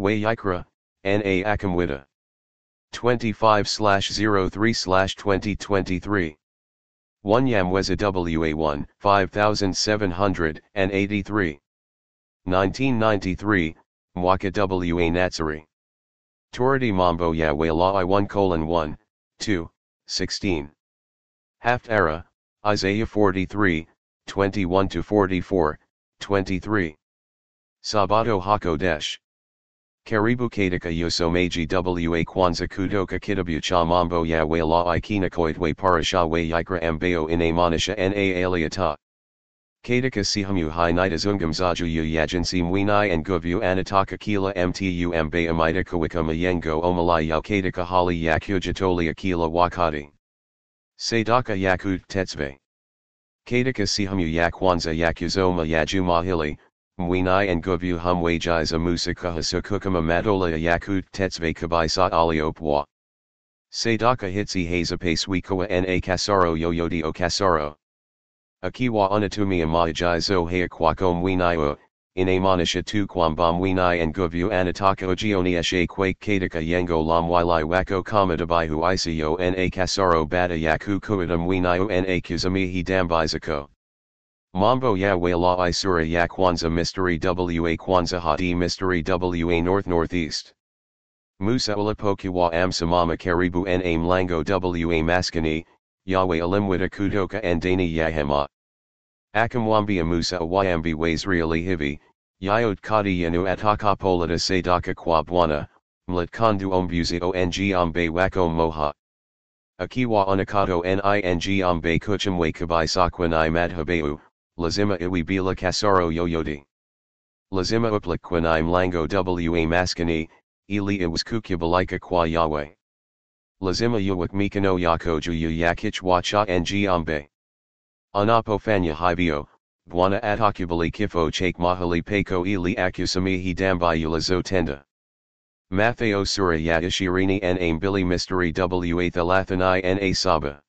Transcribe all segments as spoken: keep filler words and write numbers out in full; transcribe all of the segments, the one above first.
Wayyiqra, N A Akamwida. twenty-five oh three twenty twenty-three. Wayyiqra one, five thousand seven hundred eighty-three. nineteen ninety-three, Mwaka W A Natsari. Toradi Mambo Ya Wailai one colon one, two, sixteen. Haftarah, Isaiah forty-three, twenty-one to forty-four, twenty-three. Sabato Hakodesh. Karibu Kataka Yosomeji W A Kwanza Kudoka Kitabu Cha Mambo Ya Wailai Kinakoitwe Parasha Wayyiqra Mbao in Amanisha Na Aliata. Kataka Sihamu Hai Nita Zungam Zajuyu Yajansi Mwinai and Guvu Anataka Kila M T U Mbea Maita Kawika Mayengo Omalai Yau Kataka Hali Yakujatolia Kila Wakati. Sadaka Yakut Tetsve. Kataka Sihamu Yakwanza Yakuzoma Yajumahili, Mwinai and Guvu Humwajiza Musaka Hasukukama Madola Yakut Tetsve Kabaisat Aliopwa. Sadaka Hitsi Hazape Swikawa Na Kasaro Yoyodi O Kasaro. Akiwa anatumia maajizo hea kwako mwinayo, inamanisha tu kwamba mwinai nguvu anataka ujionyeshe quake kataka yengo lamwilai wako kamadabihu isiyo na kasaro bada yaku kuida mwinayo na kuzamihi dambizako. Mambo ya waila isura ya kwanza mystery wa kwanza hadi mystery wa north northeast. Musa ulipokiwa amsamama karibu na mlango wa maskani, Yahweh alimwita kutoka ndani ya hema. Akamwambia Musa awayambi wazreali hivi, yayot kadi yenu atakapolita sadaka kwa bwana, mlitkandu ombuzi ong ombe wako moha. Akiwa anakato ning ombe kuchimwe kabisakwanai madhabeu, lazima iwi bila kasaro yoyodi. Lazima uplikwanai mlango wa maskani, ili iwaskukubalika kwa Yahweh. Lazima yuwak mikano yakoju yu yakich wacha ng ombe. Anapofanya hivyo, bwana atakubali kifo chake mahali peko ili akusamihi dambayu lazotenda. Mathayo sura ya ishirini na mbili mystery wa thalathini na saba.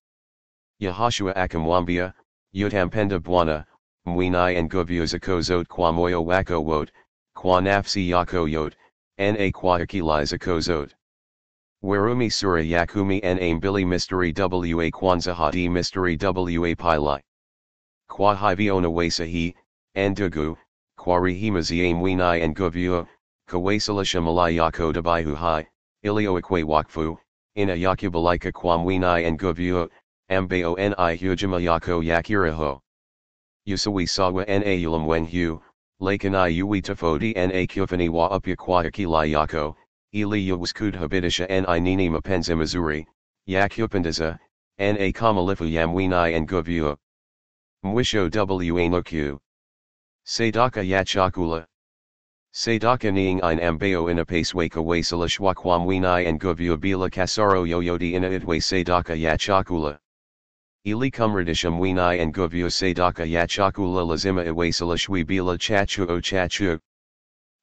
Yahashua akamwambia, yutampenda bwana, mwinai nguvu zako zote kwa moyo wako wote, kwa nafsi yako yote, na kwa akili zako zote. Werumi sura yakumi na mbili mystery wa kwanza hadi mystery wa pili. Kwa hiviona wasahi, ndugu, kwa rihimazi mwinai nguvu, kawasilisha mala yako dabihu hai, ilioikwe wakfu, ina yakubalika kwa mwinai nguvu, mbao ni hujima yako yakiraho. Yusawi sawa na ulamwenhu, lakini yuitafodi na kufani wa upya kwa akila yako, ili yuwaskud habitisha ni nini mapenzi mazuri, yakupendaza, na kamalifu ya mwinai nguvu. Mwisho wanoku. Sadaka ya chakula. Sadaka niing in ambao ina peswe kawasilishwa kwa mwinai nguvu bila kasaro yoyodi ina itwe sadaka ya chakula. Ili kumradisha mwinai nguvu sadaka ya chakula lazima iwasilishwi bila chachuo chachuo.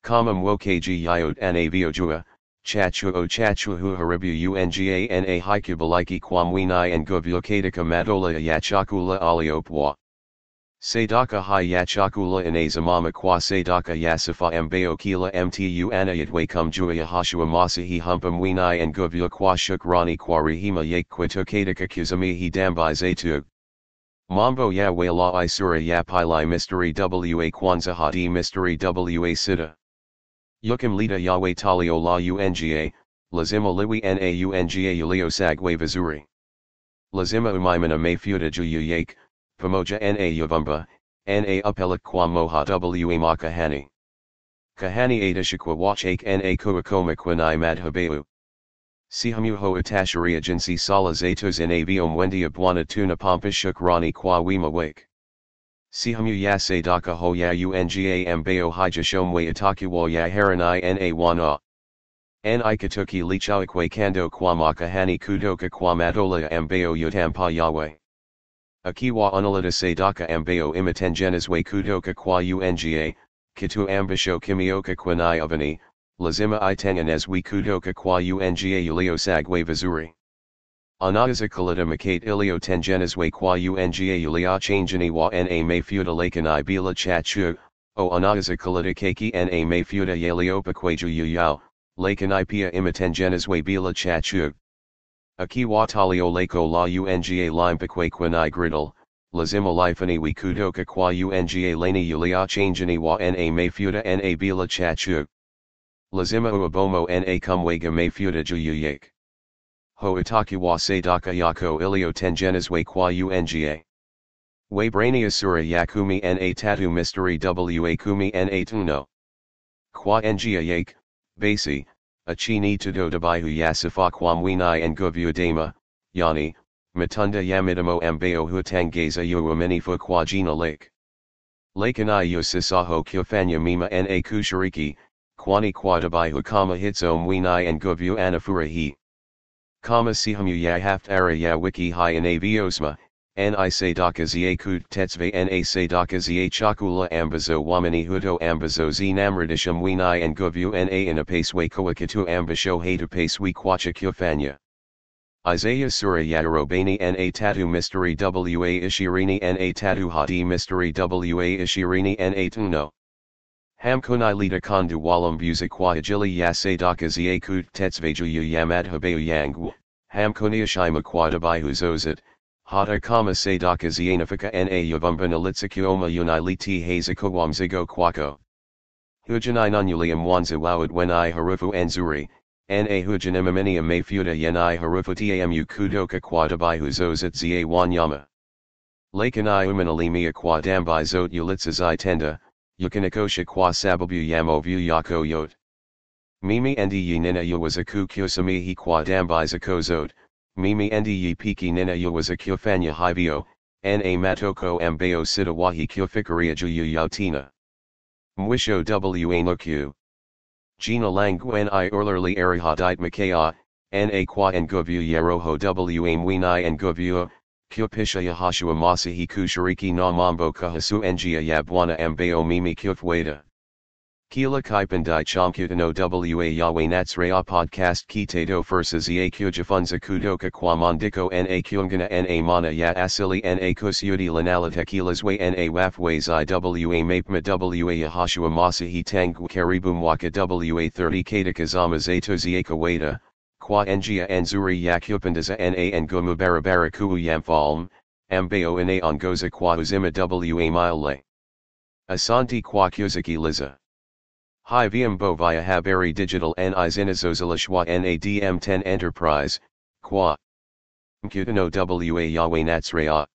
Kama mwokeji yayot na viojua, chachuo chachuhu haribu unga na haikubaliki kwa mwinai nguvu kataka madola ya chakula aliopwa. Sadaka hai ya chakula inazimama kwa sadaka ya sifa mbao kila mtu anayetwe kumjua Yahashua Masihi humpa mwinai nguvu kwa shukrani kwa rehema yake kataka kuzamihi dambi zetu. Mambo ya wailai sura ya pili mystery wa kwanza hadi mystery wa sita. Yukamlita Yahweh talio la unga, lazima liwi na unga ulio sagwe vizuri. Lazima umaimana mafuta juu yake, pamoja na yuvumba, na upelek kwa moha wa makahani. Kahani atashikwa wachake na kuakoma kwanai madhabeu. Sihamuho atasharia jinsi sala zetos na viomwendia bwana tunapampa shukrani kwa wima wake. Sihamu ya sadaka ho ya unga mbao hijashomwe atakuwa ya herani na wana. Ni katuki lichawikwe kando kwa makahani kudoka kwa madola ya mbao yutampa Yahweh. Akiwa analita sadaka mbao imatengenezwe kudoka kwa unga, kitu ambisho kimioka kwanai avani, lazima itengenezwe kudoka kwa unga ulio sagwe vizuri. Anaaza kalita makate ilio tengenezwe kwa unga ulia changeni wa na mafuta lakini bila chachu, O anazakalita kaki na mafuta yaliopakwaju yuyao, lakan ipia imatengenas wabila chachug. Aki watalio lako la unga limpakwakwani griddle, lazima lifani wikudoka kwa unga lani yulia changeni wa na mafuta na bila chachug. Lazima uabomo na kumwaga mafuta juyuyik. Ho itaki wa sadaka yako ilio tengenas wa kwa unga. Wabrania sura yakumi na tatu mystery wa kumi na tuno. Kwa ngia yake, basi, achini tudo dabihu yasifa kwa mwini and guvyudema, yani, matunda yamidamo ambeo hutangeza yuaminifu kwa jina lake. Lakani yusisaho kufanya mima na kushiriki, kwani kwa dabihu kama hitso mwini and guvyu anafurahi. Kama sihamu ya haftara ya wiki hi na viosma. Ni sadakazie kut tetsve na sadakazie chakula ambazo wamini huto ambazo zinamradisham wini and guvyu na inapaswe koakitu ambasho hatapaswe kwacha kufanya. Isaiah sura yadarobani na tatu mystery wa ishirini na tatu hadi mystery wa ishirini na tuno. Hamkunai lita kondu walam vuza kwa ajili ya sadakazie kut tetsve juyu yamadhabayu yangu, hamkuniashima kwa dabihu zozit. Hata kama sadaka zianifika na yavumba litsakioma uniliti haziko wamzigo kwako. Hujani nunulium wanza wawad weni harufu anzuri, na hujanimamini mafuta yeni harufu tamu kudoka kwa dabihu zozit zia wanyama. Lakani uminalimia kwa dambi zot ulitsazi tenda, yukanakosha kwa sababu yamo vu yako yot. Mimi endi yinina yuwazaku kyosamihi kwa dambi zako zot. Mimi ndiye piki nina yuwaza kufanya hivyo, na matoko ambayo sitawahi kufikiria juu yautina. Mwisho wangu. Jina langu ni Urlerli Arihadite Makaya, na kwa nguvyu yaroho wa mwini nguvyu, kupisha yahashua masihi kushiriki na mambo kuhusu njia ya Bwana ambayo mimi kufuata. Kila kipindi chamkutano wa yawenatsraya podcast kitato fursaziye kujifunza kudoka kwa mondiko na kuungana na mana ya asili na kusyudi lanalatekelezwe na wafwezi wa mapma wa yahashua masihi tangu karibu mwaka wa thirty katika zama zatoziye kuwata, kwa njia nzuri ya kupendeza na ngumu barabara kuyamfalm, ambayo inaongoza kwa uzima wa milele. Asante kwa kusikiliza. Hi Vyambo via Habari Digital ni Zinazozalishwa na D M ten Enterprise, Kwa Mkutano wa Yawenatsraya.